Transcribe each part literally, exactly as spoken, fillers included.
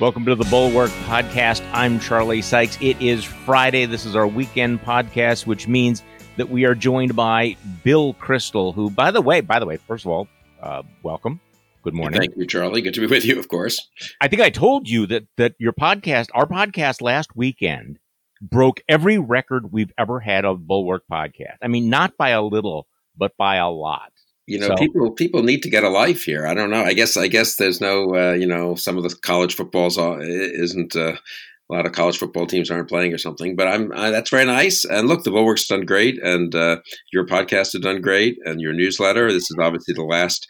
Welcome to The Bulwark Podcast. I'm Charlie Sykes. It is Friday. This is our weekend podcast, which means that we are joined by Bill Kristol, who, by the way, by the way, first of all, uh, welcome. Good morning. Thank you, Charlie. Good to be with you, of course. I think I told you that that your podcast, our podcast last weekend, broke every record we've ever had of Bulwark Podcast. I mean, not by a little, but by a lot. You know, so, people people need to get a life here. I don't know. I guess I guess there's no, uh, you know, some of the college footballs isn't uh, a lot of college football teams aren't playing or something. But I'm uh, that's very nice. And look, the Bulwark's done great, and uh, your podcast has done great, and your newsletter. This is obviously the last.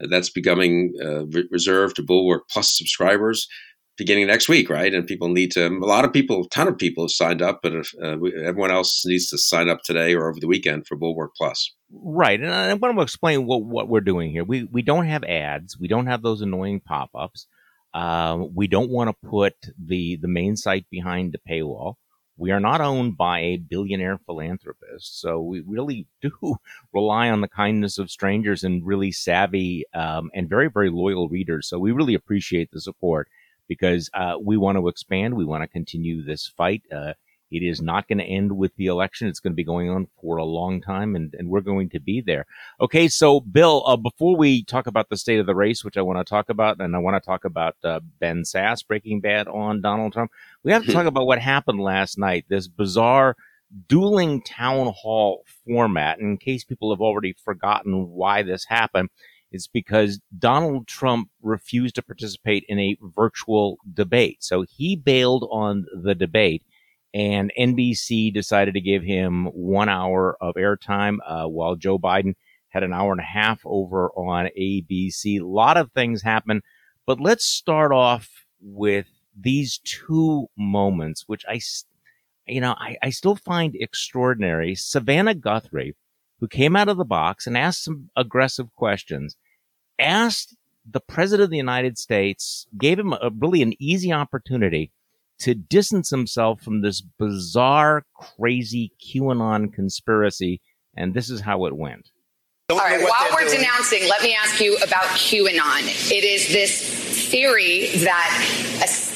That's becoming uh, reserved to Bulwark Plus subscribers beginning next week, right? And people need to, a lot of people, a ton of people have signed up, but if, uh, we, everyone else needs to sign up today or over the weekend for Bulwark Plus. Right. And I want to explain what, what we're doing here. We we don't have ads. We don't have those annoying pop-ups. Uh, we don't want to put the, the main site behind the paywall. We are not owned by a billionaire philanthropist, so we really do rely on the kindness of strangers and really savvy um, and very, very loyal readers. So we really appreciate the support because uh, we want to expand. We want to continue this fight. Uh, it is not going to end with the election. It's going to be going on for a long time, and, and we're going to be there. Okay, so, Bill, uh, before we talk about the state of the race, which I want to talk about, and I want to talk about uh, Ben Sasse, Breaking Bad on Donald Trump, we have to talk about what happened last night, this bizarre dueling town hall format. And in case people have already forgotten why this happened, it's because Donald Trump refused to participate in a virtual debate. So he bailed on the debate, and N B C decided to give him one hour of airtime uh, while Joe Biden had an hour and a half over on A B C. A lot of things happened, but let's start off with these two moments, which I, you know, I, I still find extraordinary. Savannah Guthrie, who came out of the box and asked some aggressive questions, asked the president of the United States, gave him a really an easy opportunity to distance himself from this bizarre, crazy QAnon conspiracy. And this is how it went. All right, while we're denouncing, let me ask you about QAnon. It is this theory that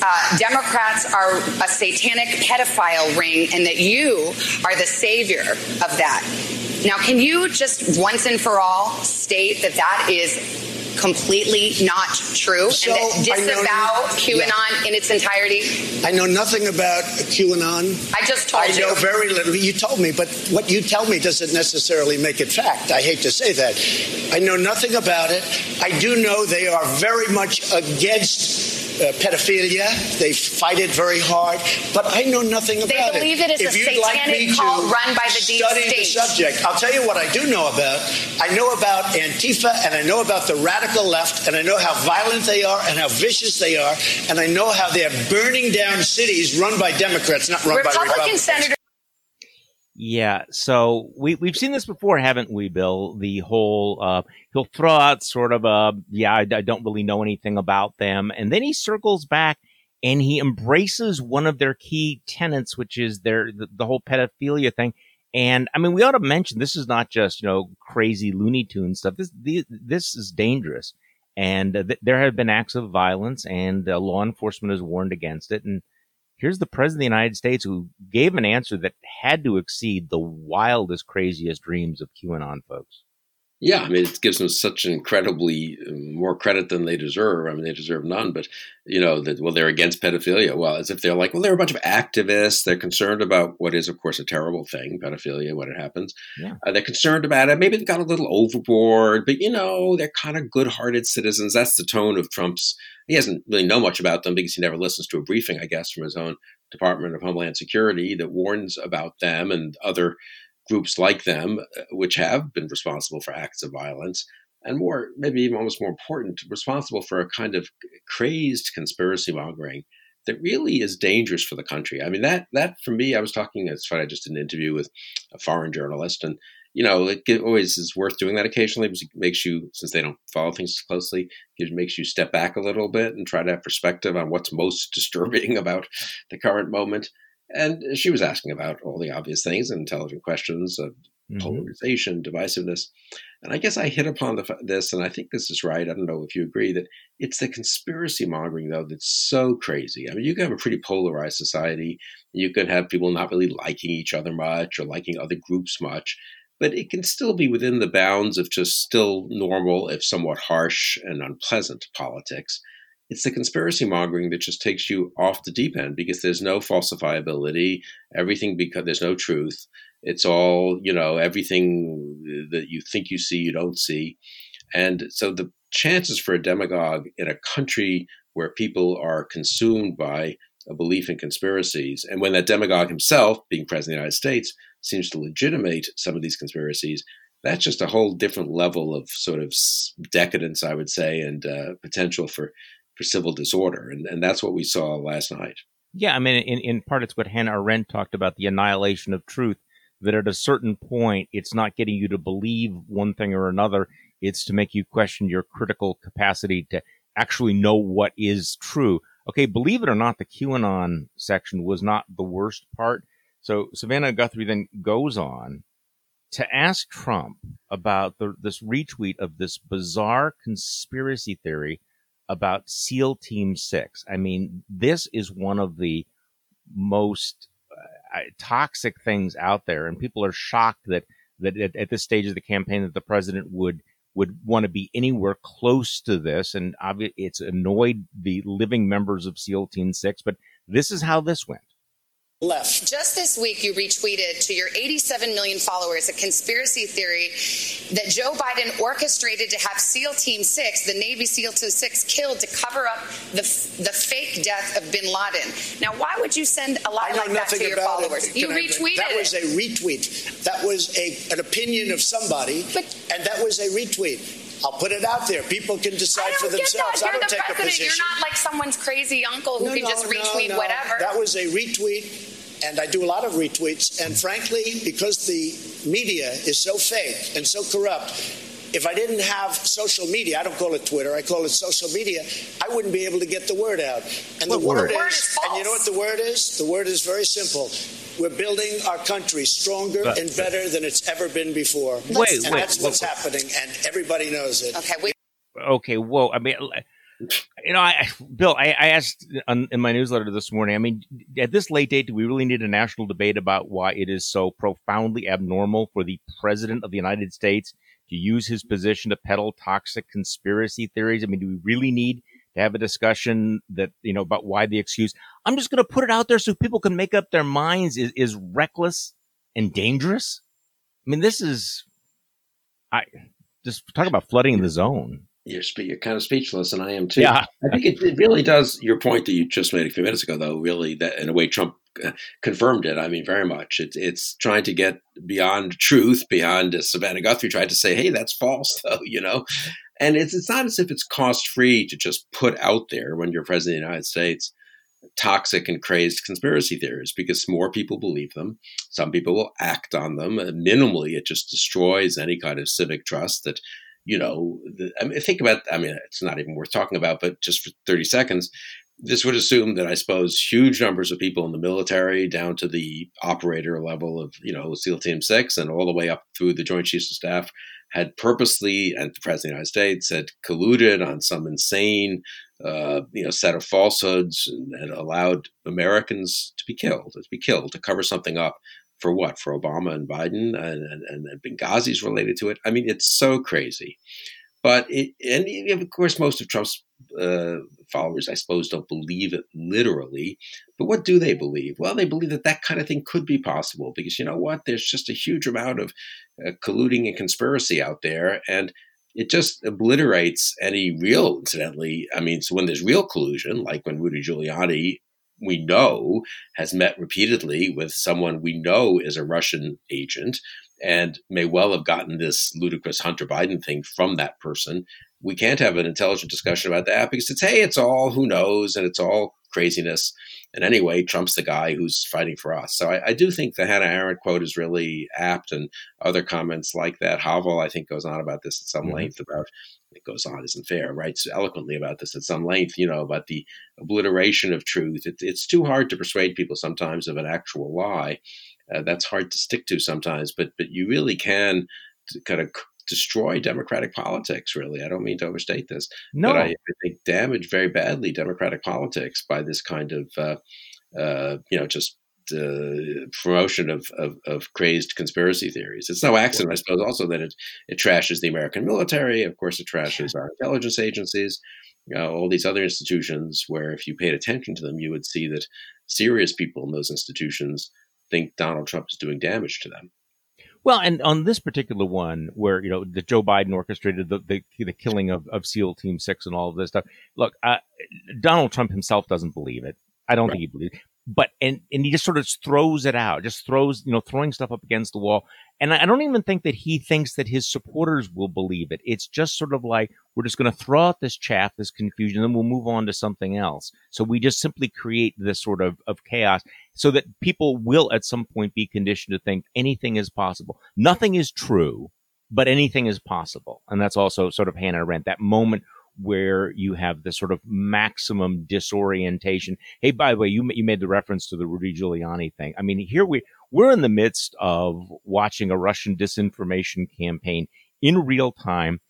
uh, Democrats are a satanic pedophile ring and that you are the savior of that. Now, can you just once and for all state that that is completely not true, so and disavow QAnon yeah. in its entirety? I know nothing about QAnon. I just told I you. I know very little. You told me, but what you tell me doesn't necessarily make it fact. I hate to say that. I know nothing about it. I do know they are very much against Uh, pedophilia. They fight it very hard, but I know nothing about it. They believe it is a satanic cult run by the deep state. Study the subject. I'll tell you what I do know about. I know about Antifa, and I know about the radical left, and I know how violent they are and how vicious they are, and I know how they're burning down cities run by Democrats, not run by Republican senators. Yeah, so we, we've seen this before, haven't we, Bill? The whole, uh, he'll throw out sort of a, yeah, I, I don't really know anything about them. And then he circles back and he embraces one of their key tenets, which is their the, the whole pedophilia thing. And, I mean, we ought to mention this is not just, you know, crazy Looney Tunes stuff. This the, this is dangerous. And uh, th- there have been acts of violence, and uh, law enforcement has warned against it. And here's the president of the United States who gave an answer that had to exceed the wildest, craziest dreams of QAnon folks. Yeah, I mean, it gives them such incredibly more credit than they deserve. I mean, they deserve none, but, you know, that, well, they're against pedophilia. Well, as if they're like, well, they're a bunch of activists. They're concerned about what is, of course, a terrible thing, pedophilia, when it happens. Yeah. Uh, they're concerned about it. Maybe they got a little overboard, but, you know, they're kind of good-hearted citizens. That's the tone of Trump's. He doesn't really know much about them because he never listens to a briefing, I guess, from his own Department of Homeland Security that warns about them and other groups like them, which have been responsible for acts of violence, and more, maybe even almost more important, responsible for a kind of crazed conspiracy mongering that really is dangerous for the country. I mean, that, that for me, I was talking, it's funny, I just did an interview with a foreign journalist, and you know, it always is worth doing that occasionally because it makes you, since they don't follow things as closely, it makes you step back a little bit and try to have perspective on what's most disturbing about the current moment. And she was asking about all the obvious things, intelligent questions, uh, mm-hmm. polarization, divisiveness. And I guess I hit upon the, this, and I think this is right. I don't know if you agree that it's the conspiracy mongering, though, that's so crazy. I mean, you can have a pretty polarized society. You can have people not really liking each other much or liking other groups much. But it can still be within the bounds of just still normal, if somewhat harsh and unpleasant, politics. It's the conspiracy mongering that just takes you off the deep end because there's no falsifiability, everything because there's no truth. It's all, you know, everything that you think you see, you don't see. And so the chances for a demagogue in a country where people are consumed by a belief in conspiracies, and when that demagogue himself, being president of the United States, seems to legitimate some of these conspiracies, that's just a whole different level of sort of decadence, I would say, and uh, potential for, for civil disorder. And, and that's what we saw last night. Yeah, I mean, in, in part, it's what Hannah Arendt talked about, the annihilation of truth, that at a certain point, it's not getting you to believe one thing or another. It's to make you question your critical capacity to actually know what is true. Okay, believe it or not, the QAnon section was not the worst part. So Savannah Guthrie then goes on to ask Trump about the, this retweet of this bizarre conspiracy theory about SEAL Team Six. I mean, this is one of the most uh, toxic things out there, and people are shocked that that at, at this stage of the campaign that the president would would want to be anywhere close to this. And obviously, it's annoyed the living members of SEAL Team Six. But this is how this went. Left. Just this week, you retweeted to your eighty-seven million followers a conspiracy theory that Joe Biden orchestrated to have SEAL Team Six, the Navy SEAL Team Six, killed to cover up the the fake death of Bin Laden. Now, why would you send a lie like that to your followers? It. You Can retweeted that was a retweet. That was a an opinion of somebody, but, and that was a retweet. I'll put it out there. People can decide for themselves. I don't take a position. You're not like someone's crazy uncle who no, can no, just retweet no, no. whatever. That was a retweet, and I do a lot of retweets. And frankly, because the media is so fake and so corrupt, if I didn't have social media, I don't call it Twitter, I call it social media, I wouldn't be able to get the word out. And the word, word is, is and you know what the word is? The word is very simple. We're building our country stronger but, and better but, than it's ever been before. Wait, and wait, that's wait, what's wait. happening, and everybody knows it. Okay, wait. Okay, whoa. I mean, you know, I, Bill, I, I asked on, in my newsletter this morning, I mean, at this late date, do we really need a national debate about why it is so profoundly abnormal for the president of the United States to use his position to peddle toxic conspiracy theories? I mean, do we really need to have a discussion that, you know, about why the excuse, I'm just going to put it out there so people can make up their minds, is, is reckless and dangerous? I mean, this is, I just talk about flooding the zone. You're, spe- you're kind of speechless, and I am too. Yeah. I think it, it really does, your point that you just made a few minutes ago, though, really, that in a way Trump confirmed it. I mean, very much. It's it's trying to get beyond truth, beyond uh, Savannah Guthrie tried to say, hey, that's false, though, you know. And it's it's not as if it's cost-free to just put out there when you're president of the United States toxic and crazed conspiracy theories, because more people believe them. Some people will act on them. And minimally, it just destroys any kind of civic trust that, you know, the, I mean, think about, I mean, it's not even worth talking about, but just for thirty seconds, this would assume that, I suppose, huge numbers of people in the military down to the operator level of, you know, SEAL Team Six and all the way up through the Joint Chiefs of Staff had purposely, and the President of the United States had colluded on some insane, uh, you know, set of falsehoods and, and allowed Americans to be killed, to be killed, to cover something up. For what? For Obama and Biden, and, and, and Benghazi's related to it. I mean, it's so crazy. But it, and of course, most of Trump's uh, followers, I suppose, don't believe it literally. But what do they believe? Well, they believe that that kind of thing could be possible because, you know what, there's just a huge amount of uh, colluding and conspiracy out there. And it just obliterates any real, incidentally. I mean, so when there's real collusion, like when Rudy Giuliani, we know, has met repeatedly with someone we know is a Russian agent and may well have gotten this ludicrous Hunter Biden thing from that person. We can't have an intelligent discussion about that because it's, hey, it's all who knows and it's all craziness. And anyway, Trump's the guy who's fighting for us. So I, I do think the Hannah Arendt quote is really apt, and other comments like that. Havel, I think, goes on about this at some mm-hmm. length about, it goes on isn't fair, writes eloquently about this at some length, you know, about the obliteration of truth. It, it's too hard to persuade people sometimes of an actual lie. Uh, that's hard to stick to sometimes, but but you really can kind of destroy democratic politics, really. I don't mean to overstate this, no. but I, I think damage very badly democratic politics by this kind of, uh, uh, you know, just uh, promotion of, of of crazed conspiracy theories. It's no accident, I suppose, also that it, it trashes the American military. Of course, it trashes our intelligence agencies, you know, all these other institutions where if you paid attention to them, you would see that serious people in those institutions think Donald Trump is doing damage to them. Well, and on this particular one where, you know, the Joe Biden orchestrated the the, the killing of, of SEAL Team Six and all of this stuff. Look, uh, Donald Trump himself doesn't believe it. I don't right. think he believes it. But and, and he just sort of throws it out, just throws, you know, throwing stuff up against the wall. And I, I don't even think that he thinks that his supporters will believe it. It's just sort of like, we're just going to throw out this chaff, this confusion, and we'll move on to something else. So we just simply create this sort of, of chaos so that people will at some point be conditioned to think anything is possible. Nothing is true, but anything is possible. And that's also sort of Hannah Arendt, that moment where you have this sort of maximum disorientation. Hey, by the way, you you made the reference to the Rudy Giuliani thing. I mean, here we we're in the midst of watching a Russian disinformation campaign in real time,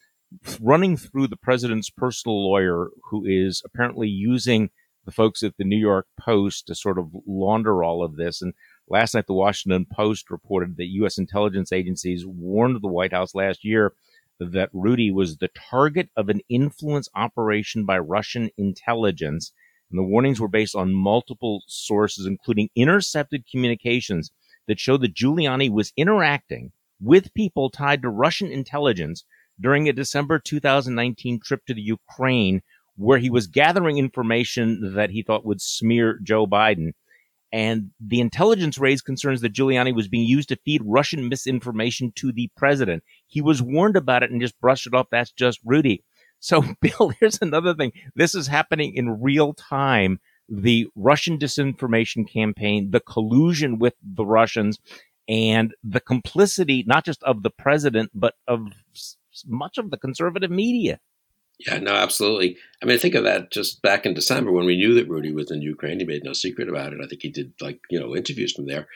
running through the president's personal lawyer, who is apparently using the folks at the New York Post to sort of launder all of this. And last night, the Washington Post reported that U S intelligence agencies warned the White House last year that Rudy was the target of an influence operation by Russian intelligence. And the warnings were based on multiple sources, including intercepted communications that show that Giuliani was interacting with people tied to Russian intelligence during a December two thousand nineteen trip to the Ukraine, where he was gathering information that he thought would smear Joe Biden. And the intelligence raised concerns that Giuliani was being used to feed Russian misinformation to the president. He was warned about it and just brushed it off. That's just Rudy. So, Bill, here's another thing. This is happening in real time. The Russian disinformation campaign, the collusion with the Russians, and the complicity, not just of the president, but of much of the conservative media. Yeah, no, absolutely. I mean, think of that just back in December when we knew that Rudy was in Ukraine. He made no secret about it. I think he did, like, you know, interviews from there.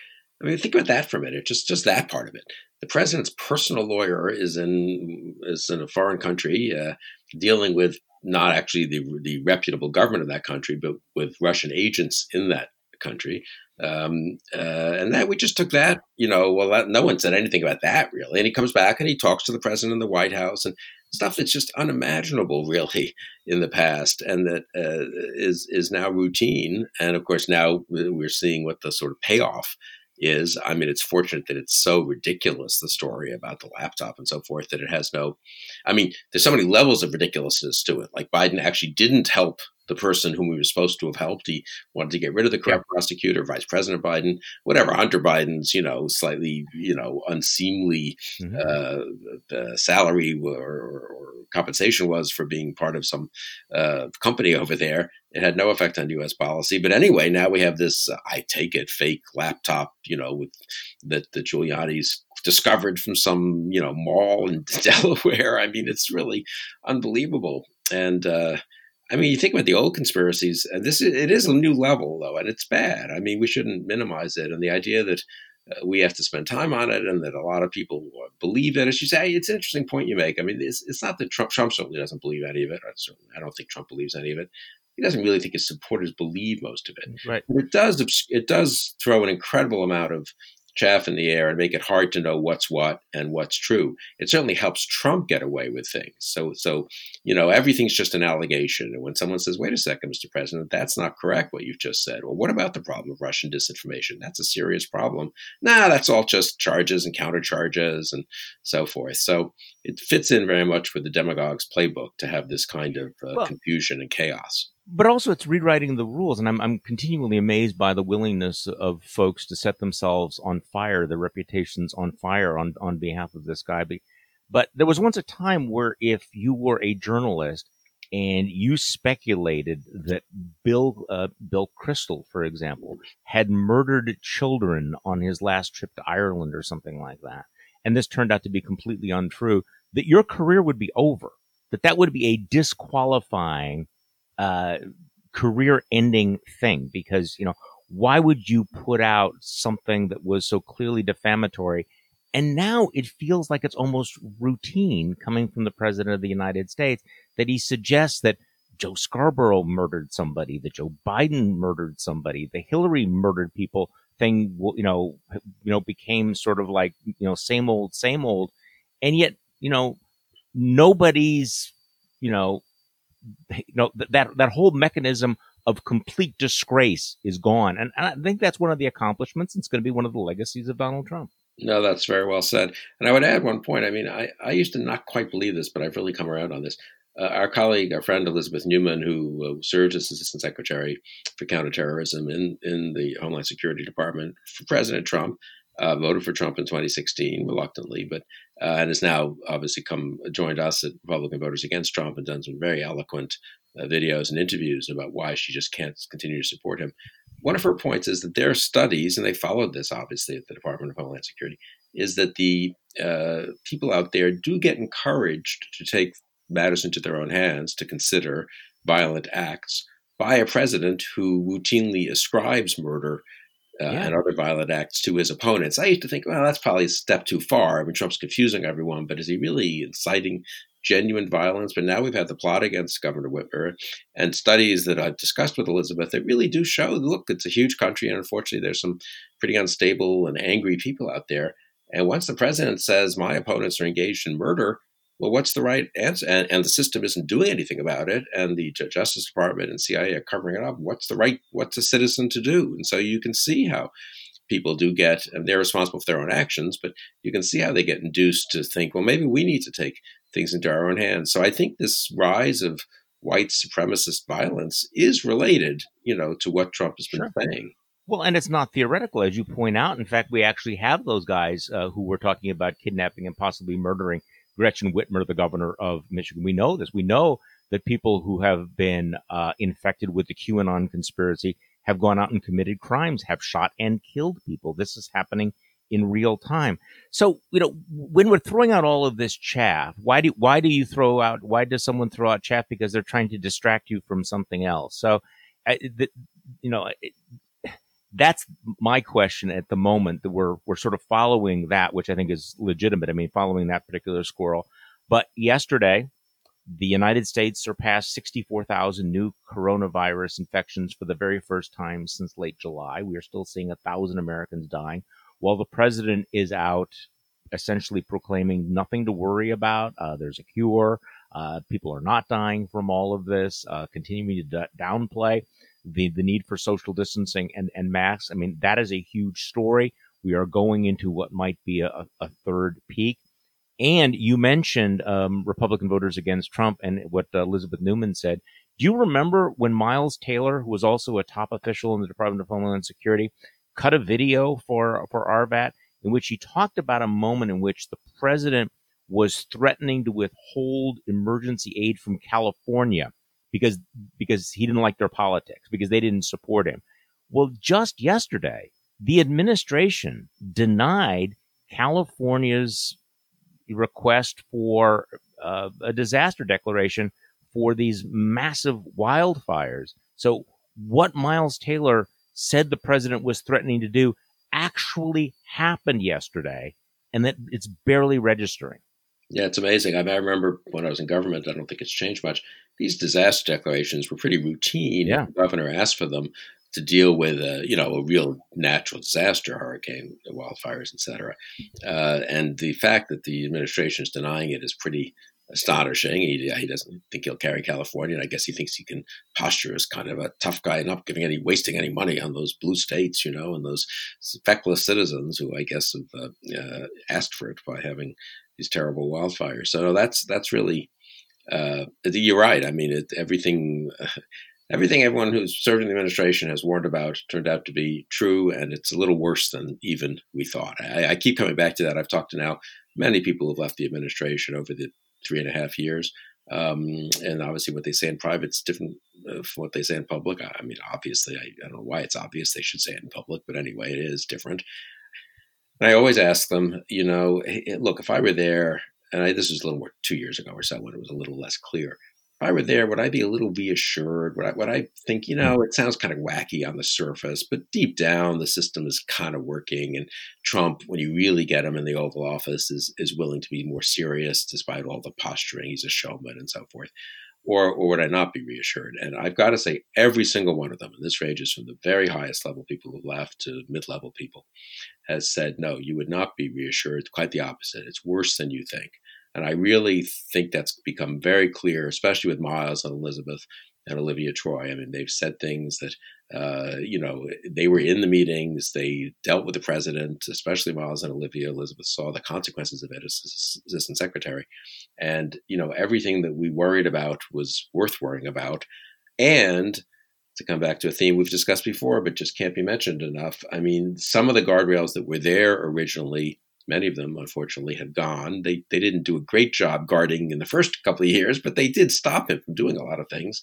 I mean, think about that for a minute. Just just that part of it. The president's personal lawyer is in is in a foreign country uh, dealing with not actually the the reputable government of that country, but with Russian agents in that country. Um, uh, and that we just took that, you know, well, that, no one said anything about that, really. And he comes back and he talks to the president in the White House and stuff that's just unimaginable, really, in the past, and that uh, is is now routine. And of course, now we're seeing what the sort of payoff is. I mean, it's fortunate that it's so ridiculous, the story about the laptop and so forth, that it has no, I mean, there's so many levels of ridiculousness to it. Like, Biden actually didn't help the person whom he was supposed to have helped. He wanted to get rid of the corrupt yeah. prosecutor, Vice President Biden, whatever, Hunter Biden's, you know, slightly, you know, unseemly mm-hmm. uh, uh, salary or, or compensation was for being part of some uh, company over there. It had no effect on U S policy. But anyway, now we have this, uh, I take it, fake laptop, you know, with that the Giuliani's discovered from some, you know, mall in Delaware. I mean, it's really unbelievable. And, uh, I mean, you think about the old conspiracies, and this is, it is a new level, though, and it's bad. I mean, we shouldn't minimize it. And the idea that uh, we have to spend time on it and that a lot of people believe it, as you say, it's an interesting point you make. I mean, it's, it's not that Trump, Trump certainly doesn't believe any of it. I, certainly, I don't think Trump believes any of it. He doesn't really think his supporters believe most of it. Right. But it does, it does throw an incredible amount of chaff in the air and make it hard to know what's what and what's true. It certainly helps Trump get away with things. So, so you know, everything's just an allegation. And when someone says, wait a second, Mister President, that's not correct what you've just said. Well, what about the problem of Russian disinformation? That's a serious problem. Nah, that's all just charges and countercharges and so forth. So it fits in very much with the demagogue's playbook to have this kind of uh, well, confusion and chaos. But also it's rewriting the rules. And I'm, I'm continually amazed by the willingness of folks to set themselves on fire, their reputations on fire on, on behalf of this guy. But, but there was once a time where if you were a journalist and you speculated that Bill, uh, Bill Kristol, for example, had murdered children on his last trip to Ireland or something like that, and this turned out to be completely untrue, that your career would be over, that that would be a disqualifying Uh, career ending thing, because, you know, Why would you put out something that was so clearly defamatory? And now it feels like it's almost routine coming from the president of the United States that he suggests that Joe Scarborough murdered somebody, that Joe Biden murdered somebody, the Hillary murdered people thing, you know, you know, became sort of like, you know, same old, same old. And yet, you know, nobody's, you know, you know, that, that whole mechanism of complete disgrace is gone. And, and I think that's one of the accomplishments. It's going to be one of the legacies of Donald Trump. No, that's very well said. And I would add one point. I mean, I, I used to not quite believe this, but I've really come around on this. Uh, our colleague, our friend Elizabeth Newman, who uh, served as Assistant Secretary for Counterterrorism in, in the Homeland Security Department for President Trump, uh, voted for Trump in twenty sixteen, reluctantly, but uh, and has now obviously come joined us at Republican Voters Against Trump and done some very eloquent uh, videos and interviews about why she just can't continue to support him. One of her points is that their studies, and they followed this obviously at the Department of Homeland Security, is that the uh, people out there do get encouraged to take matters into their own hands, to consider violent acts by a president who routinely ascribes murder uh, yeah. and other violent acts to his opponents. I used to think, well, that's probably a step too far. I mean, Trump's confusing everyone, but is he really inciting genuine violence? But now we've had the plot against Governor Whitmer and studies that I've discussed with Elizabeth that really do show, look, it's a huge country. And unfortunately, there's some pretty unstable and angry people out there. And once the president says my opponents are engaged in murder, well, what's the right answer? And, and the system isn't doing anything about it. And the Justice Department and C I A are covering it up. What's the right, what's a citizen to do? And so you can see how people do get, and they're responsible for their own actions, but you can see how they get induced to think, well, maybe we need to take things into our own hands. So I think this rise of white supremacist violence is related, you know, to what Trump has been sure. saying. Well, and it's not theoretical, as you point out. In fact, we actually have those guys uh, who were talking about kidnapping and possibly murdering Gretchen Whitmer, the governor of Michigan. We know this. We know that people who have been uh, infected with the QAnon conspiracy have gone out and committed crimes, have shot and killed people. This is happening in real time. So, you know, when we're throwing out all of this chaff, why do why do you throw out? Why does someone throw out chaff? Because they're trying to distract you from something else. So, uh, the, you know, it, that's my question at the moment, that we're we're sort of following that, which I think is legitimate. I mean, following that particular squirrel. But yesterday, the United States surpassed sixty-four thousand new coronavirus infections for the very first time since late July. We are still seeing one thousand Americans dying, while the president is out essentially proclaiming nothing to worry about. Uh, there's a cure. Uh, people are not dying from all of this, uh, continuing to d- downplay The, the need for social distancing and, and masks. I mean, that is a huge story. We are going into what might be a, a third peak. And you mentioned um, Republican Voters Against Trump and what uh, Elizabeth Newman said. Do you remember when Miles Taylor, who was also a top official in the Department of Homeland Security, cut a video for, for R V A T in which he talked about a moment in which the president was threatening to withhold emergency aid from California because because he didn't like their politics, because they didn't support him. Well, just yesterday, the administration denied California's request for uh, a disaster declaration for these massive wildfires. So what Miles Taylor said the president was threatening to do actually happened yesterday, and that it's barely registering. Yeah, it's amazing. I mean, I remember when I was in government, I don't think it's changed much. These disaster declarations were pretty routine. Yeah. The governor asked for them to deal with, a, you know, a real natural disaster, hurricane, wildfires, et cetera. Uh, and the fact that the administration is denying it is pretty astonishing. He, he doesn't think he'll carry California. And I guess he thinks he can posture as kind of a tough guy, not giving any, wasting any money on those blue states, you know, and those feckless citizens who I guess have uh, uh, asked for it by having these terrible wildfires. So no, that's that's really, uh, you're right. I mean, it, everything, uh, everything everyone who's serving the administration has warned about turned out to be true, and it's a little worse than even we thought. I, I keep coming back to that. I've talked to now many people who've left the administration over the three and a half years, um, and obviously what they say in private is different from what they say in public. I, I mean, obviously, I, I don't know why it's obvious they should say it in public, but anyway, it is different. And I always ask them, you know, hey, look, if I were there, and I, this was a little more two years ago or so when it was a little less clear, if I were there, would I be a little reassured? Would I, would I think, you know, it sounds kind of wacky on the surface, but deep down, the system is kind of working. And Trump, when you really get him in the Oval Office, is is willing to be more serious despite all the posturing. He's a showman and so forth. Or, or would I not be reassured? And I've got to say, every single one of them, and this ranges from the very highest level people who've left to mid-level people, has said, no, you would not be reassured. Quite the opposite. It's worse than you think. And I really think that's become very clear, especially with Miles and Elizabeth and Olivia Troy. I mean, they've said things that, uh, you know, they were in the meetings, they dealt with the president, especially Miles and Olivia. Elizabeth saw the consequences of it as assistant secretary. And, you know, everything that we worried about was worth worrying about. And to come back to a theme we've discussed before, but just can't be mentioned enough, I mean, some of the guardrails that were there originally, many of them, unfortunately, have gone. They they didn't do a great job guarding in the first couple of years, but they did stop him from doing a lot of things.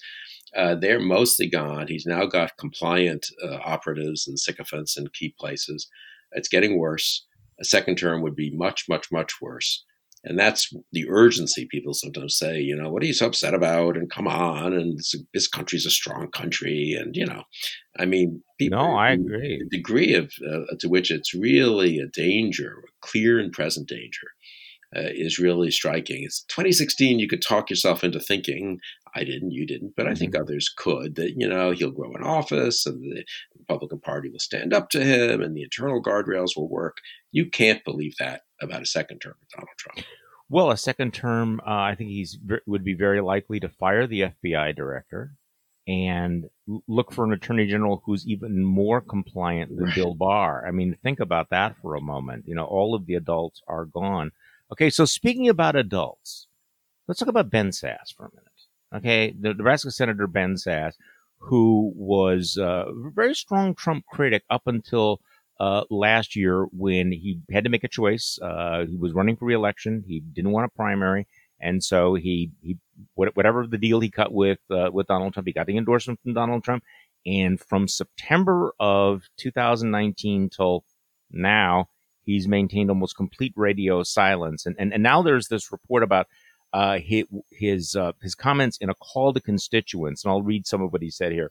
Uh, they're mostly gone. He's now got compliant uh, operatives and sycophants in key places. It's getting worse. A second term would be much, much, much worse. And that's the urgency. People sometimes say, you know, what are you so upset about? And come on. And this, this country's a strong country. And, you know, I mean, people, no, I agree. The degree of uh, to which it's really a danger, a clear and present danger, uh, is really striking. It's twenty sixteen. You could talk yourself into thinking, I didn't, you didn't, but I think mm-hmm. others could, that, you know, he'll grow in office and the Republican Party will stand up to him and the internal guardrails will work. You can't believe that about a second term of Donald Trump. Well, a second term, uh, I think he's would be very likely to fire the F B I director and look for an attorney general who's even more compliant than right. Bill Barr. I mean, think about that for a moment. You know, all of the adults are gone. Okay, so speaking about adults, let's talk about Ben Sasse for a minute. Okay, the Nebraska Senator Ben Sasse, who was uh, a very strong Trump critic up until uh, last year when he had to make a choice. Uh, he was running for re-election. He didn't want a primary. And so he, he whatever the deal he cut with uh, with Donald Trump, he got the endorsement from Donald Trump. And from September of two thousand nineteen till now, he's maintained almost complete radio silence. And, and, and now there's this report about Uh, his his, uh, his comments in a call to constituents, and I'll read some of what he said here.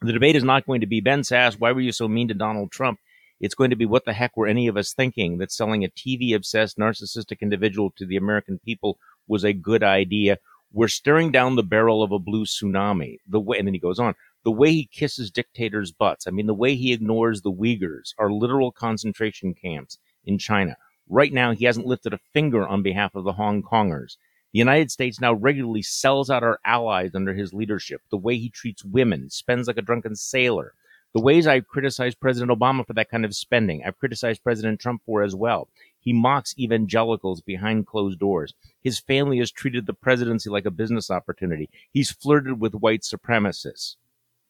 The debate is not going to be, Ben Sasse, why were you so mean to Donald Trump? It's going to be, what the heck were any of us thinking that selling a T V-obsessed, narcissistic individual to the American people was a good idea? We're staring down the barrel of a blue tsunami. The way, and then he goes on, the way he kisses dictators' butts. I mean, the way he ignores the Uyghurs are literal concentration camps in China. Right now, he hasn't lifted a finger on behalf of the Hong Kongers. The United States now regularly sells out our allies under his leadership. The way he treats women, spends like a drunken sailor. The ways I've criticized President Obama for that kind of spending, I've criticized President Trump for as well. He mocks evangelicals behind closed doors. His family has treated the presidency like a business opportunity. He's flirted with white supremacists.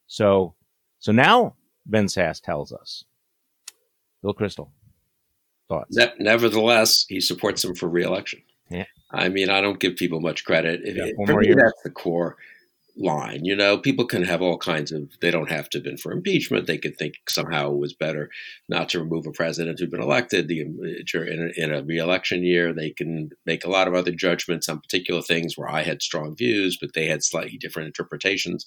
So, so now Ben Sasse tells us. Bill Kristol, thoughts? Ne- nevertheless, he supports him for re-election. Yeah. I mean, I don't give people much credit. If, yeah, for me, years. That's the core line. You know, people can have all kinds of, they don't have to have been for impeachment. They could think somehow it was better not to remove a president who'd been elected the, in, a, in a re-election year. They can make a lot of other judgments on particular things where I had strong views, but they had slightly different interpretations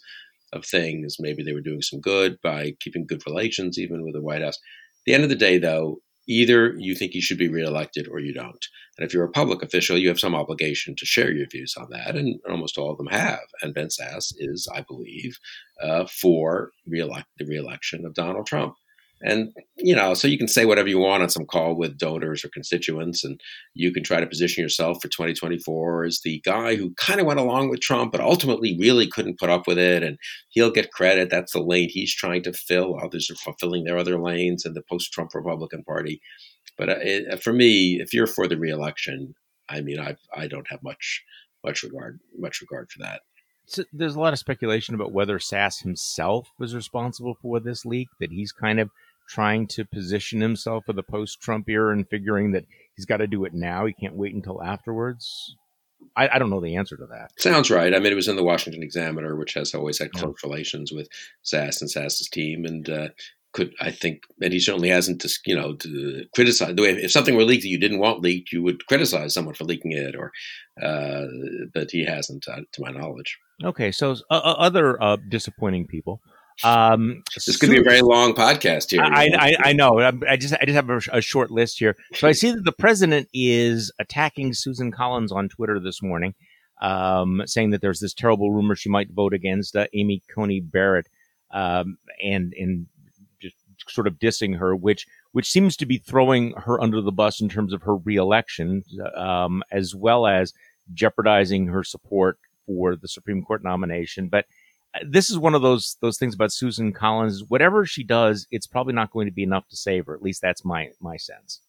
of things. Maybe they were doing some good by keeping good relations, even with the White House. At the end of the day, though, either you think you should be reelected or you don't. And if you're a public official, you have some obligation to share your views on that. And almost all of them have. And Ben Sasse is, I believe, uh, for re-elect- the reelection of Donald Trump. And, you know, so you can say whatever you want on some call with donors or constituents, and you can try to position yourself for twenty twenty-four as the guy who kind of went along with Trump, but ultimately really couldn't put up with it. And he'll get credit. That's the lane he's trying to fill. Others are fulfilling their other lanes in the post-Trump Republican Party. But it, for me, if you're for the reelection, I mean, I I don't have much much regard much regard for that. So there's a lot of speculation about whether Sasse himself was responsible for this leak, that he's kind of trying to position himself for the post-Trump era and figuring that he's got to do it now. He can't wait until afterwards. I, I don't know the answer to that. Sounds right. I mean, it was in the Washington Examiner, which has always had close yeah. relations with Sasse and Sasse's team. And uh, could, I think, and he certainly hasn't, you know, to criticize the way, if something were leaked that you didn't want leaked, you would criticize someone for leaking it, or, uh, but he hasn't, uh, to my knowledge. Okay, so uh, other uh, disappointing people. Um, this could Su- be a very long podcast here. I, I, I know. I just I just have a, a short list here. So I see that the president is attacking Susan Collins on Twitter this morning, um, saying that there's this terrible rumor she might vote against uh, Amy Coney Barrett, um, and and just sort of dissing her, which which seems to be throwing her under the bus in terms of her reelection, um, as well as jeopardizing her support for the Supreme Court nomination. But this is one of those those things about Susan Collins. Whatever she does, it's probably not going to be enough to save her. At least that's my my sense.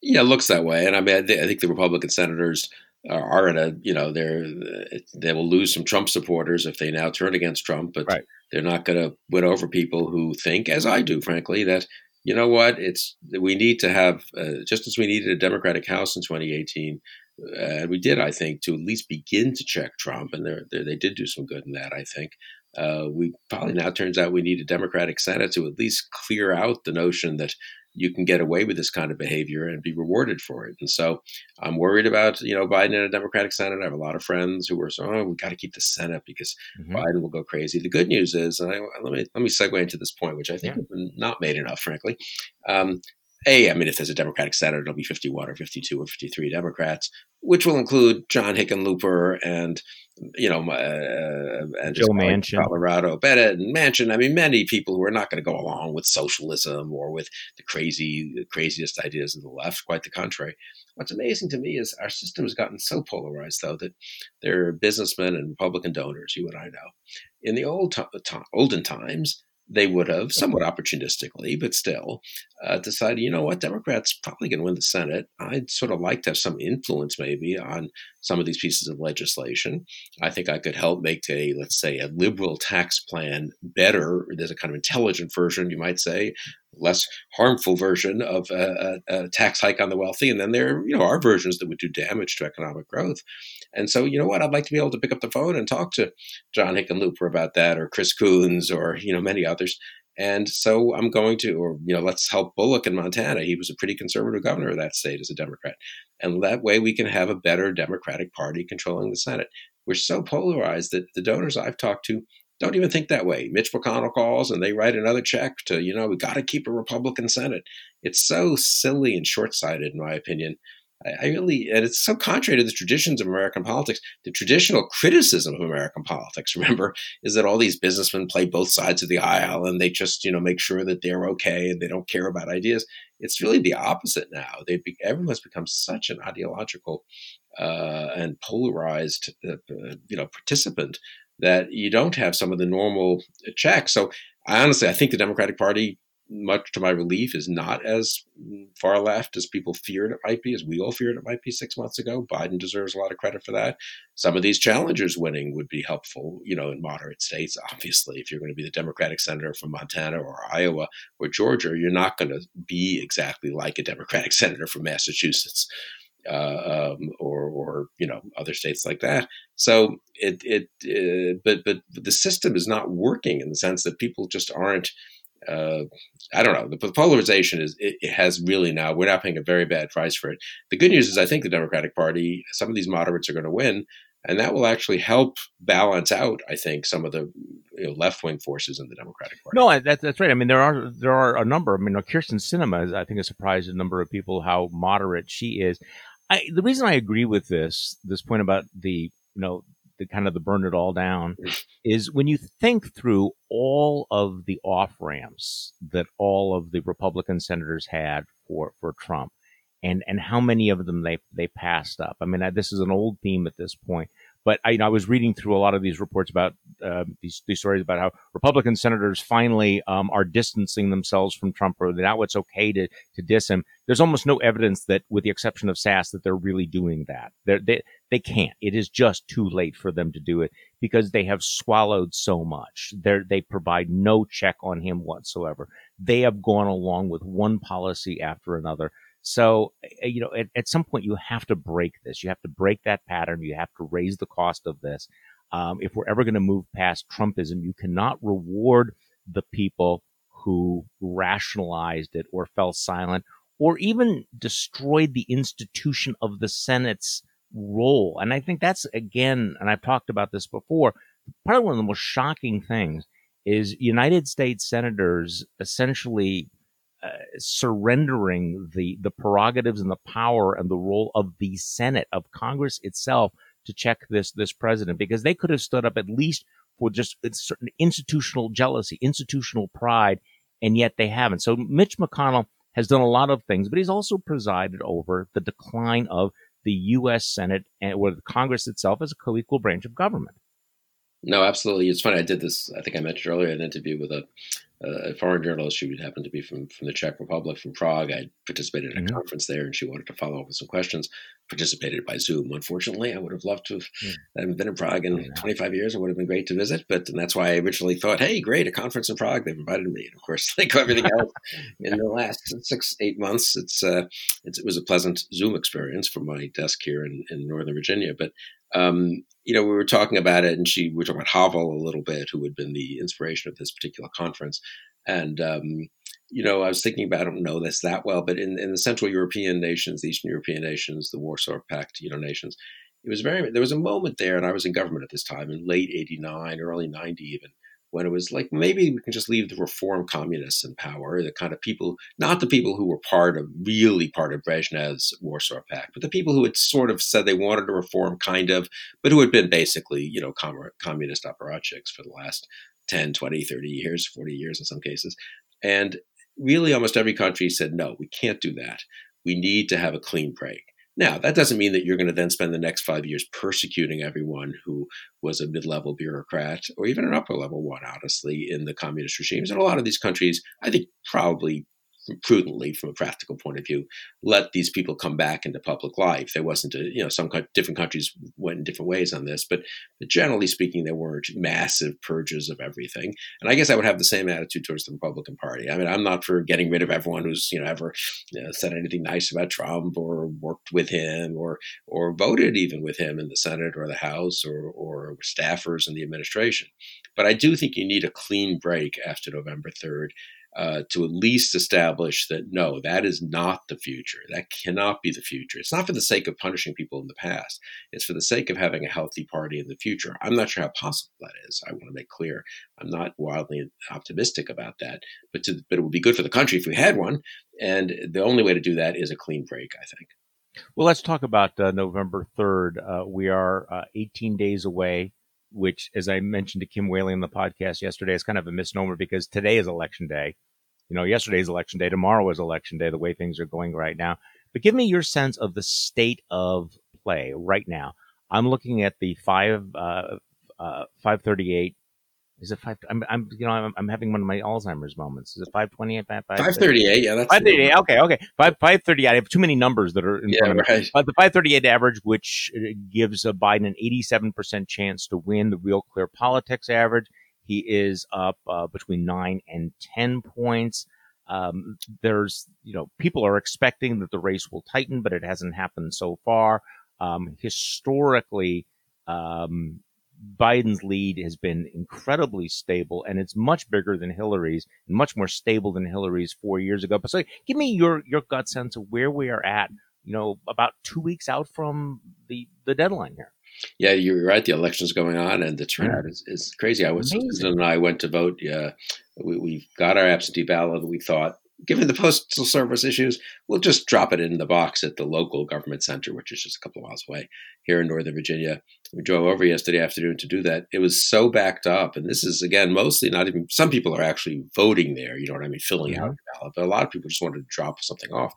Yeah, it looks that way. And I mean, I, th- I think the Republican senators are in a, you know, they're they will lose some Trump supporters if they now turn against Trump. But right. They're not going to win over people who think, as I do, frankly, that, you know what, it's we need to have, uh, just as we needed a Democratic House in twenty eighteen, and uh, we did, I think, to at least begin to check Trump, and they're, they're, they did do some good in that, I think. Uh, we probably now turns out we need a Democratic Senate to at least clear out the notion that you can get away with this kind of behavior and be rewarded for it. And so I'm worried about, you know, Biden in a Democratic Senate. I have a lot of friends who are saying, oh, we got to keep the Senate because mm-hmm. Biden will go crazy. The good news is, and I, let me let me segue into this point, which I think yeah. has been not made enough, frankly. Um, A, I mean, if there's a Democratic Senate, it'll be fifty-one or fifty-two or fifty-three Democrats, which will include John Hickenlooper and, you know, uh, and Joe Manchin, Colorado, Bennett and Manchin. I mean, many people who are not going to go along with socialism or with the crazy, the craziest ideas of the left. Quite the contrary. What's amazing to me is our system has gotten so polarized, though, that there are businessmen and Republican donors, you and I know. In the old to- to- olden times, they would have, somewhat opportunistically, but still, uh, decided, you know what, Democrats probably going to win the Senate. I'd sort of like to have some influence maybe on some of these pieces of legislation. I think I could help make a, let's say, a liberal tax plan better. There's a kind of intelligent version, you might say, less harmful version of a, a, a tax hike on the wealthy. And then there, you know, are versions that would do damage to economic growth. And so, you know what, I'd like to be able to pick up the phone and talk to John Hickenlooper about that, or Chris Coons, or, you know, many others. And so I'm going to, or, you know, let's help Bullock in Montana. He was a pretty conservative governor of that state as a Democrat. And that way we can have a better Democratic Party controlling the Senate. We're so polarized that the donors I've talked to don't even think that way. Mitch McConnell calls and they write another check to, you know, we got to keep a Republican Senate. It's so silly and short-sighted, in my opinion. I, I really, and it's so contrary to the traditions of American politics. The traditional criticism of American politics, remember, is that all these businessmen play both sides of the aisle and they just, you know, make sure that they're okay and they don't care about ideas. It's really the opposite now. They've be, everyone's become such an ideological uh, and polarized, uh, you know, participant that you don't have some of the normal checks. So I honestly, I think the Democratic Party, much to my relief, is not as far left as people feared it might be, as we all feared it might be six months ago. Biden deserves a lot of credit for that. Some of these challengers winning would be helpful, you know, in moderate states. Obviously, if you're going to be the Democratic senator from Montana or Iowa or Georgia, you're not going to be exactly like a Democratic senator from Massachusetts. Uh, um, or, or, you know, other states like that. So it, it, uh, but, but the system is not working in the sense that people just aren't, uh, I don't know, the polarization is, it, it has really now, we're now paying a very bad price for it. The good news is I think the Democratic Party, some of these moderates are going to win, and that will actually help balance out, I think, some of the, you know, left-wing forces in the Democratic Party. No, that, that's right. I mean, there are there are a number. I mean, Kyrsten Sinema is, I think, a surprised a number of people how moderate she is. I, the reason I agree with this, this point about the, you know, the kind of the burn it all down is when you think through all of the off ramps that all of the Republican senators had for, for Trump and, and how many of them they, they passed up. I mean, I, this is an old theme at this point, but I, you know, I was reading through a lot of these reports about uh, these, these stories about how Republican senators finally um, are distancing themselves from Trump, or now it's okay to, to diss him. There's almost no evidence that, with the exception of Sasse, that they're really doing that. They're, they they can't. It is just too late for them to do it because they have swallowed so much. They they provide no check on him whatsoever. They have gone along with one policy after another. So, you know, at, at some point you have to break this. You have to break that pattern. You have to raise the cost of this. Um, if we're ever going to move past Trumpism, you cannot reward the people who rationalized it or fell silent, or even destroyed the institution of the Senate's role. And I think that's, again, and I've talked about this before, probably one of the most shocking things is United States senators essentially uh, surrendering the, the prerogatives and the power and the role of the Senate, of Congress itself, to check this, this president, because they could have stood up at least for just certain institutional jealousy, institutional pride, and yet they haven't. So Mitch McConnell has done a lot of things, but he's also presided over the decline of the U S. Senate and where the Congress itself is a co-equal branch of government. No, absolutely. It's funny. I did this. I think I mentioned earlier an interview with a, a foreign journalist who happened to be from, from the Czech Republic, from Prague. I participated in a mm-hmm. conference there, and she wanted to follow up with some questions. Participated by Zoom. Unfortunately, I would have loved to have mm. I haven't been in Prague in yeah. twenty-five years. It would have been great to visit. But and that's why I originally thought, hey, great, a conference in Prague. They've invited me. And of course, like everything else in the last six, eight months, it's, uh, it's it was a pleasant Zoom experience from my desk here in, in Northern Virginia. But Um, you know, we were talking about it, and she we were talking about Havel a little bit, who had been the inspiration of this particular conference. And um, you know, I was thinking about, I don't know this that well, but in, in the Central European nations, the Eastern European nations, the Warsaw Pact, you know, nations, it was very. There was a moment there, and I was in government at this time, in late eighty-nine, early ninety, even, when it was like, maybe we can just leave the reform communists in power, the kind of people, not the people who were part of, really part of Brezhnev's Warsaw Pact, but the people who had sort of said they wanted to reform, kind of, but who had been basically, you know, com- communist apparatchiks for the last ten, twenty, thirty years, forty years in some cases. And really almost every country said, no, we can't do that. We need to have a clean break. Now, that doesn't mean that you're going to then spend the next five years persecuting everyone who was a mid-level bureaucrat or even an upper-level one, honestly, in the communist regimes. And a lot of these countries, I think probably prudently from a practical point of view, let these people come back into public life. There wasn't a, you know, some co- different countries went in different ways on this, but, but generally speaking, there weren't massive purges of everything. And I guess I would have the same attitude towards the Republican Party. I mean, I'm not for getting rid of everyone who's, you know, ever you know, said anything nice about Trump or worked with him or, or voted even with him in the Senate or the House or, or staffers in the administration. But I do think you need a clean break after November third. Uh, to at least establish that, no, that is not the future. That cannot be the future. It's not for the sake of punishing people in the past. It's for the sake of having a healthy party in the future. I'm not sure how possible that is. I want to make clear I'm not wildly optimistic about that, but, to, but it would be good for the country if we had one. And the only way to do that is a clean break, I think. Well, let's talk about uh, November third. Uh, we are uh, eighteen days away, which, as I mentioned to Kim Whaley in the podcast yesterday, is kind of a misnomer because today is Election Day. You know, yesterday's Election Day, tomorrow is Election Day, the way things are going right now. But give me your sense of the state of play right now. I'm looking at the five, uh, uh, five thirty-eight. Is it five? I'm, I'm, you know, I'm, I'm having one of my Alzheimer's moments. Is it five twenty-eight? five thirty-eight. Yeah, that's five thirty-eight. Okay, okay. five thirty-eight. I have too many numbers that are in yeah, front of right. me. But the five thirty-eight average, which gives Biden an eighty-seven percent chance to win, the Real Clear Politics average. He is up uh, between nine and ten points. Um, there's, you know, people are expecting that the race will tighten, but it hasn't happened so far. Um, historically, um, Biden's lead has been incredibly stable, and it's much bigger than Hillary's, much more stable than Hillary's four years ago. But so give me your, your gut sense of where we are at, you know, about two weeks out from the, the deadline here. Yeah, you're right. The election's going on, and the turnout is, is crazy. I was Susan and I went to vote. Uh, we we got our absentee ballot. We thought, given the Postal Service issues, we'll just drop it in the box at the local government center, which is just a couple of miles away here in Northern Virginia. We drove over yesterday afternoon to do that. It was so backed up. And this is, again, mostly not even – some people are actually voting there, you know what I mean, filling yeah. out the ballot. But a lot of people just wanted to drop something off.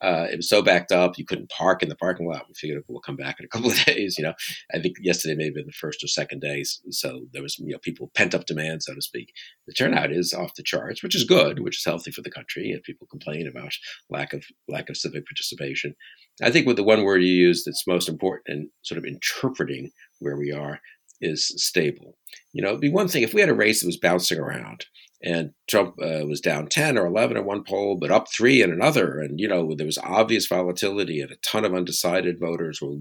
Uh, it was so backed up, you couldn't park in the parking lot. We figured we'll come back in a couple of days. You know, I think yesterday may have been the first or second day. So there was, you know, people pent up demand, so to speak. The turnout is off the charts, which is good, which is healthy for the country. And people complain about lack of lack of civic participation. I think with the one word you use that's most important in sort of interpreting where we are is stable. You know, it'd be one thing if we had a race that was bouncing around. And Trump uh, was down ten or eleven in one poll, but up three in another. And, you know, there was obvious volatility and a ton of undecided voters were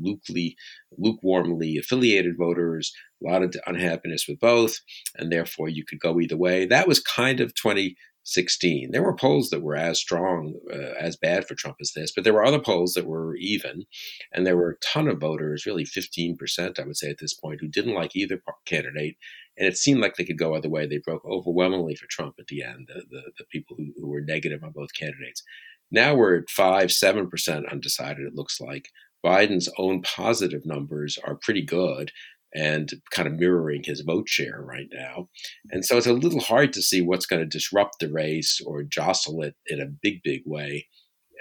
lukewarmly affiliated voters, a lot of unhappiness with both. And therefore, you could go either way. That was kind of 20, sixteen. There were polls that were as strong, uh, as bad for Trump as this, but there were other polls that were even, and there were a ton of voters, really fifteen percent, I would say at this point, who didn't like either candidate, and it seemed like they could go either way. They broke overwhelmingly for Trump at the end, the, the, the people who, who were negative on both candidates. Now we're at five, seven percent undecided, it looks like. Biden's own positive numbers are pretty good and kind of mirroring his vote share right now. And so it's a little hard to see what's going to disrupt the race or jostle it in a big, big way,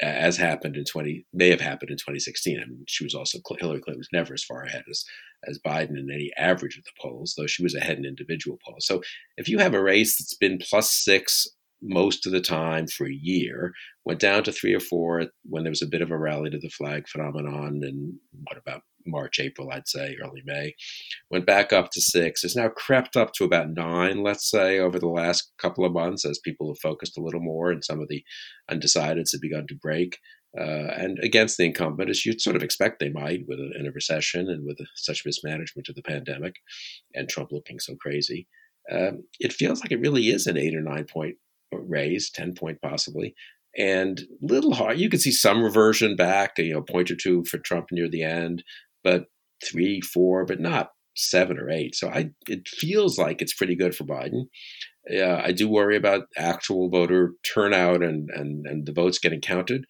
as happened in twenty may have happened in twenty sixteen. I mean, she was also Hillary Clinton was never as far ahead as as Biden in any average of the polls, though she was ahead in individual polls. So if you have a race that's been plus six most of the time for a year, went down to three or four when there was a bit of a rally to the flag phenomenon, and what about March, April, I'd say, early May, went back up to six. It's now crept up to about nine, let's say, over the last couple of months as people have focused a little more and some of the undecideds have begun to break. Uh, and against the incumbent, as you'd sort of expect they might with a, in a recession and with a, such mismanagement of the pandemic and Trump looking so crazy. Um, it feels like it really is an eight or nine point raise, ten point possibly. And little hard, you can see some reversion back, you know, a point or two for Trump near the end, but three, four, but not seven or eight. So I, it feels like it's pretty good for Biden. Uh, I do worry about actual voter turnout and, and, and the votes getting counted.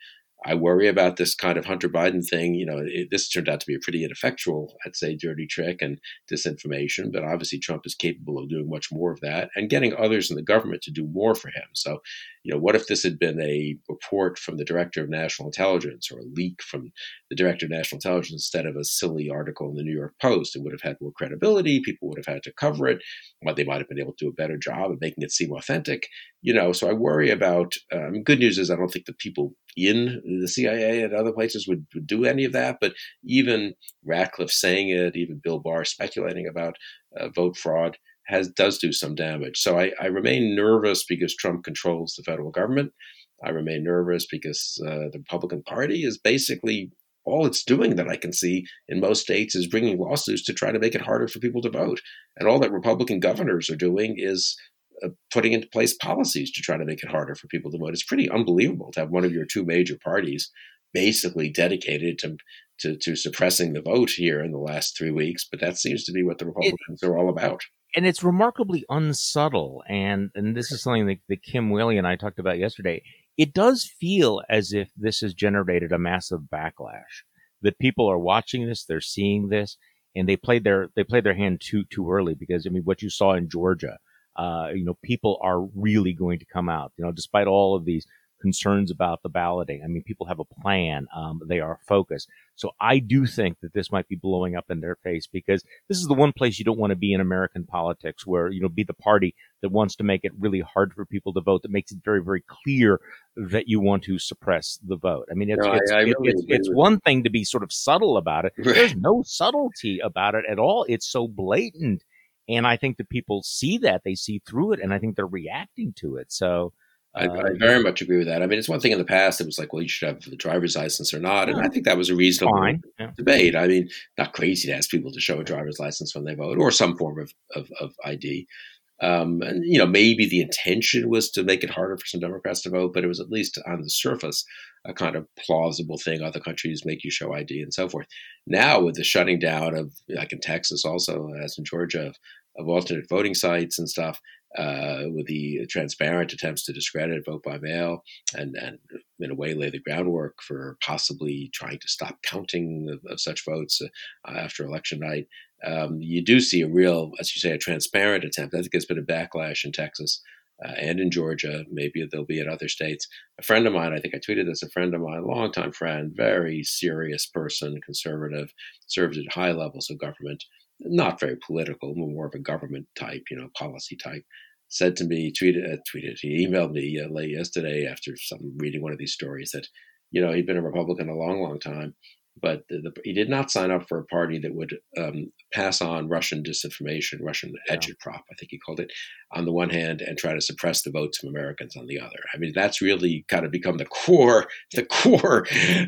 I worry about this kind of Hunter Biden thing. You know, it, this turned out to be a pretty ineffectual, I'd say, dirty trick and disinformation. But obviously, Trump is capable of doing much more of that and getting others in the government to do more for him. So, you know, what if this had been a report from the director of national intelligence or a leak from the director of national intelligence instead of a silly article in the New York Post? It would have had more credibility. People would have had to cover it. Well, they might have been able to do a better job of making it seem authentic. You know, so I worry about um, good news is I don't think the people in the C I A and other places would, would do any of that. But even Ratcliffe saying it, even Bill Barr speculating about uh, vote fraud has does do some damage. So I, I remain nervous because Trump controls the federal government. I remain nervous because uh, the Republican Party is basically all it's doing that I can see in most states is bringing lawsuits to try to make it harder for people to vote. And all that Republican governors are doing is putting into place policies to try to make it harder for people to vote. It's pretty unbelievable to have one of your two major parties basically dedicated to to, to suppressing the vote here in the last three weeks. But that seems to be what the Republicans it, are all about. And it's remarkably unsubtle. And, and this is something that, that Kim Whaley and I talked about yesterday. It does feel as if this has generated a massive backlash, that people are watching this, they're seeing this, and they played their they played their hand too too early because, I mean, what you saw in Georgia, Uh, you know, people are really going to come out, you know, despite all of these concerns about the balloting. I mean, people have a plan. Um, they are focused. So I do think that this might be blowing up in their face because this is the one place you don't want to be in American politics where, you know, be the party that wants to make it really hard for people to vote, that makes it very, very clear that you want to suppress the vote. I mean, it's, no, it's, I, I really it's, it's one thing to be sort of subtle about it. There's no subtlety about it at all. It's so blatant. And I think that people see that, they see through it, and I think they're reacting to it. So uh, I, I very much agree with that. I mean, it's one thing in the past, it was like, well, you should have the driver's license or not. And I think that was a reasonable yeah. debate. I mean, not crazy to ask people to show a driver's license when they vote or some form of, of, of I D. Um, and, you know, maybe the intention was to make it harder for some Democrats to vote, but it was at least on the surface a kind of plausible thing. Other countries make you show I D and so forth. Now with the shutting down of, like in Texas also, as in Georgia, of, of alternate voting sites and stuff, uh, with the transparent attempts to discredit vote by mail and, and in a way lay the groundwork for possibly trying to stop counting of, of such votes uh, after election night. Um, you do see a real, as you say, a transparent attempt. I think there's been a backlash in Texas uh, and in Georgia. Maybe there'll be in other states. A friend of mine, I think I tweeted this, a friend of mine, longtime friend, very serious person, conservative, served at high levels of government, not very political, more of a government type, you know, policy type, said to me, tweeted, uh, tweeted, he emailed me uh, late yesterday after some reading one of these stories that, you know, he'd been a Republican a long, long time. But the, the, he did not sign up for a party that would um, pass on Russian disinformation, Russian yeah. agitprop, I think he called it, on the one hand, and try to suppress the votes of Americans on the other. I mean, that's really kind of become the core, the core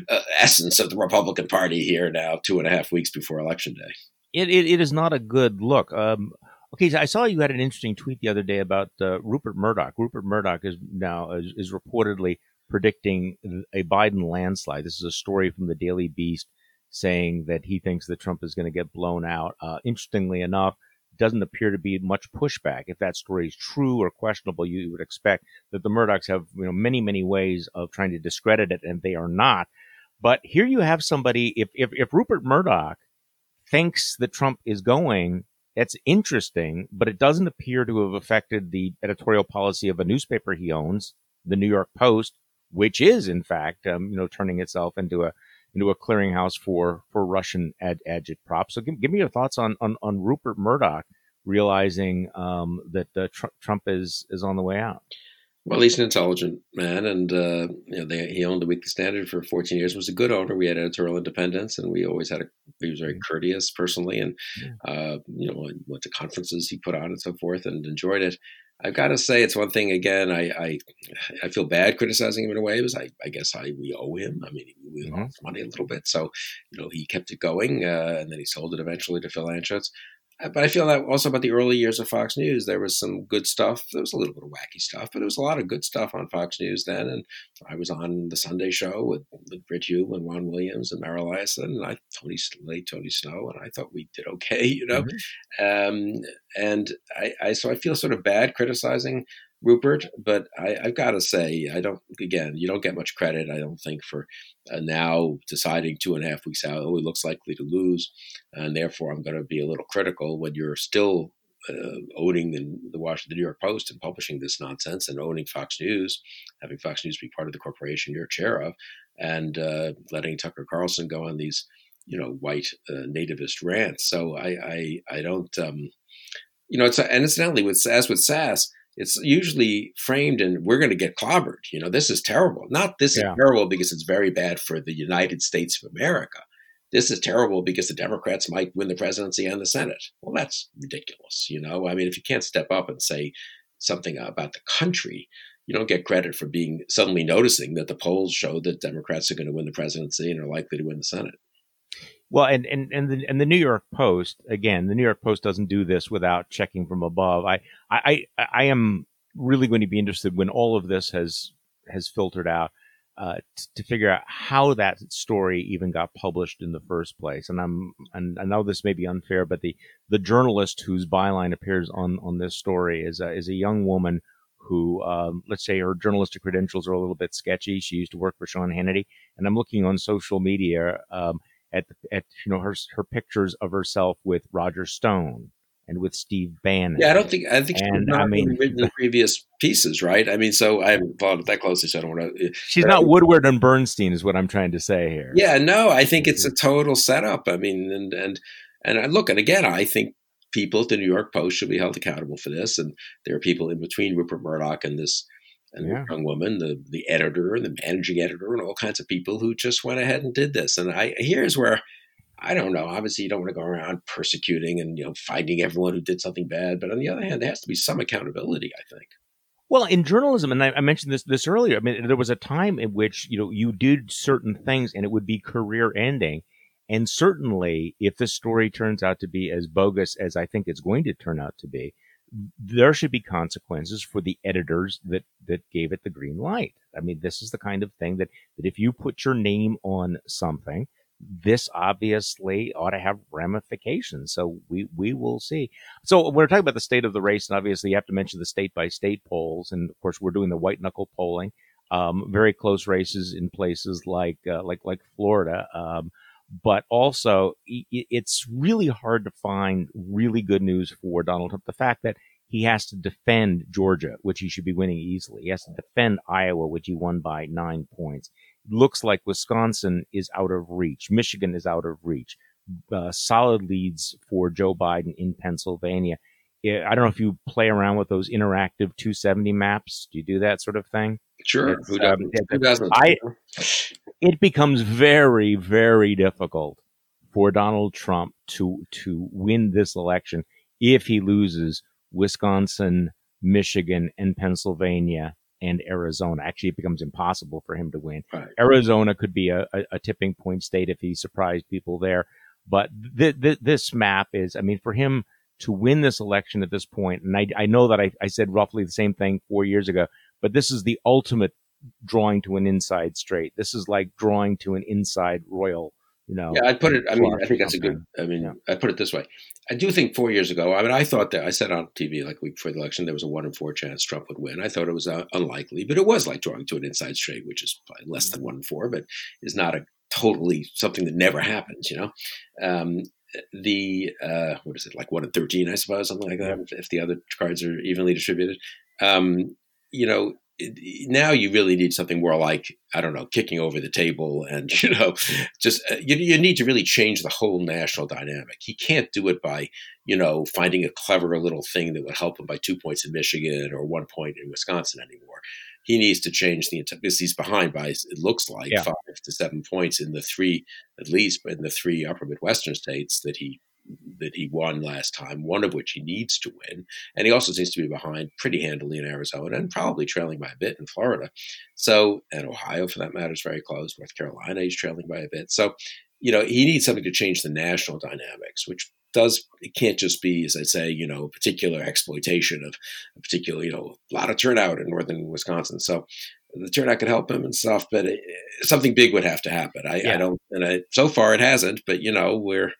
uh, essence of the Republican Party here now, two and a half weeks before Election Day. It it, it is not a good look. Um, Okay, so I saw you had an interesting tweet the other day about uh, Rupert Murdoch. Rupert Murdoch is now is, is reportedly predicting a Biden landslide. This is a story from the Daily Beast saying that he thinks that Trump is going to get blown out. Uh, interestingly enough, doesn't appear to be much pushback. If that story is true or questionable, you would expect that the Murdochs have, you know, many, many ways of trying to discredit it, and they are not. But here you have somebody, if if, if Rupert Murdoch thinks that Trump is going, that's interesting, but it doesn't appear to have affected the editorial policy of a newspaper he owns, the New York Post, which is, in fact, um, you know, turning itself into a into a clearinghouse for for Russian ad, agitprops. So give, give me your thoughts on, on, on Rupert Murdoch realizing um, that uh, tr- Trump is is on the way out. Well, he's an intelligent man, and uh, you know, they, he owned the Weekly Standard for fourteen years. He was a good owner. We had editorial independence, and we always had a. He was very courteous personally, and yeah. uh, you know, went to conferences he put on and so forth, and enjoyed it. I've got to say, it's one thing. Again, I I, I feel bad criticizing him in a way, because I, I guess I we owe him. I mean, we lost mm-hmm. money a little bit, so you know, he kept it going, uh, and then he sold it eventually to Phil Anschutz. But I feel that also about the early years of Fox News, there was some good stuff. There was a little bit of wacky stuff, but there was a lot of good stuff on Fox News then. And I was on the Sunday show with, with Brit Hume and Juan Williams and Mara Liasson and I, Tony, late Tony Snow, and I thought we did okay, you know. Mm-hmm. Um, and I, I so I feel sort of bad criticizing Rupert, but I, I've got to say, I don't, again, you don't get much credit, I don't think, for uh, now deciding two and a half weeks out, oh, he looks likely to lose, and therefore I'm going to be a little critical when you're still uh, owning the, the Washington, the New York Post and publishing this nonsense and owning Fox News, having Fox News be part of the corporation you're chair of, and uh, letting Tucker Carlson go on these, you know, white uh, nativist rants. So I, I, I don't, um, you know, it's, and incidentally, with, as with Sasse, it's usually framed and we're going to get clobbered. You know, this is terrible. Not this yeah. is terrible because it's very bad for the United States of America. This is terrible because the Democrats might win the presidency and the Senate. Well, that's ridiculous. You know, I mean, if you can't step up and say something about the country, you don't get credit for being suddenly noticing that the polls show that Democrats are going to win the presidency and are likely to win the Senate. Well, and, and, and the and the New York Post, again, the New York Post doesn't do this without checking from above. I I, I, I am really going to be interested when all of this has has filtered out uh, t- to figure out how that story even got published in the first place. And I'm and I know this may be unfair, but the, the journalist whose byline appears on, on this story is a, is a young woman who, um, let's say, her journalistic credentials are a little bit sketchy. She used to work for Sean Hannity, and I'm looking on social media. Um, At, at you know her her pictures of herself with Roger Stone and with Steve Bannon. Yeah, I don't think I think she's not I mean, written the previous pieces, right? I mean, so I haven't followed it that closely, so I don't want to. She's not Woodward and Bernstein, is what I'm trying to say here. Yeah, no, I think it's a total setup. I mean, and and and look, and again, I think people at the New York Post should be held accountable for this, and there are people in between Rupert Murdoch and this. And yeah. the young woman, the, the editor and the managing editor and all kinds of people who just went ahead and did this. And I here's where, I don't know, obviously you don't want to go around persecuting and, you know, finding everyone who did something bad. But on the other hand, there has to be some accountability, I think. Well, in journalism, and I, I mentioned this this earlier, I mean, there was a time in which, you know, you did certain things and it would be career ending. And certainly if this story turns out to be as bogus as I think it's going to turn out to be, there should be consequences for the editors that, that gave it the green light. I mean, this is the kind of thing that, that if you put your name on something, this obviously ought to have ramifications. So we, we will see. So when we're talking about the state of the race, and obviously you have to mention the state by state polls. And of course, we're doing the white knuckle polling, um, very close races in places like, uh, like, like Florida. Um, But also, it's really hard to find really good news for Donald Trump. The fact that he has to defend Georgia, which he should be winning easily. He has to defend Iowa, which he won by nine points. Looks like Wisconsin is out of reach. Michigan is out of reach. Uh, solid leads for Joe Biden in Pennsylvania. I don't know if you play around with those interactive two seventy maps. Do you do that sort of thing? Sure. Who doesn't? Um, Who doesn't? I, it becomes very, very difficult for Donald Trump to to win this election if he loses Wisconsin, Michigan, and Pennsylvania and Arizona. Actually, it becomes impossible for him to win. Right. Arizona could be a, a, a tipping point state if he surprised people there. But th- th- this map is, I mean, for him to win this election at this point. And I, I know that I, I said roughly the same thing four years ago, but this is the ultimate drawing to an inside straight. This is like drawing to an inside royal, you know. Yeah, I'd put it, I mean, I think that's a good, I mean, yeah. I put it this way. I do think four years ago, I mean, I thought that, I said on T V like a week before the election, there was a one in four chance Trump would win. I thought it was uh, unlikely, but it was like drawing to an inside straight, which is probably less than one in four, but is not a totally something that never happens, you know. Um, the, uh, what is it, like one in thirteen, I suppose, something like that, if the other cards are evenly distributed. Um, you know, now you really need something more like, I don't know, kicking over the table and, you know, just you, you need to really change the whole national dynamic. He can't do it by, you know, finding a clever little thing that would help him by two points in Michigan or one point in Wisconsin anymore. He needs to change the entire, because he's behind by, it looks like, yeah. five to seven points in the three, at least, in the three upper Midwestern states that he that he won last time, one of which he needs to win. And he also seems to be behind pretty handily in Arizona and probably trailing by a bit in Florida. So, and Ohio for that matter is very close. North Carolina, he's trailing by a bit. So, you know, he needs something to change the national dynamics, which does, it can't just be, as I say, you know, particular exploitation of a particular, you know, a lot of turnout in northern Wisconsin. So the turnout could help him and stuff, but it, something big would have to happen. I, yeah. I don't, and I, so far it hasn't, but you know, we're,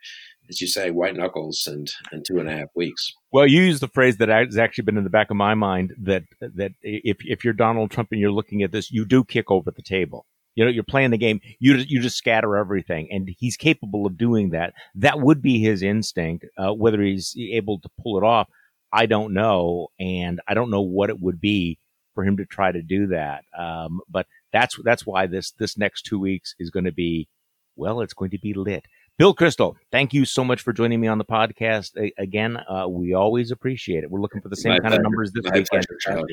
as you say, white knuckles and, and two and a half weeks. Well, you use the phrase that has actually been in the back of my mind, that that if if you're Donald Trump and you're looking at this, you do kick over the table. You know, you're playing the game. You you just scatter everything, and he's capable of doing that. That would be his instinct. Uh, whether he's able to pull it off, I don't know, and I don't know what it would be for him to try to do that. Um, but that's that's why this this next two weeks is going to be, well, it's going to be lit. Bill Kristol, thank you so much for joining me on the podcast. A- again, uh, we always appreciate it. We're looking for the same My kind pleasure. of numbers this weekend. Pleasure,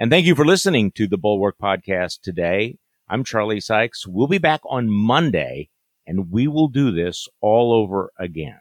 and thank you for listening to the Bulwark Podcast today. I'm Charlie Sykes. We'll be back on Monday, and we will do this all over again.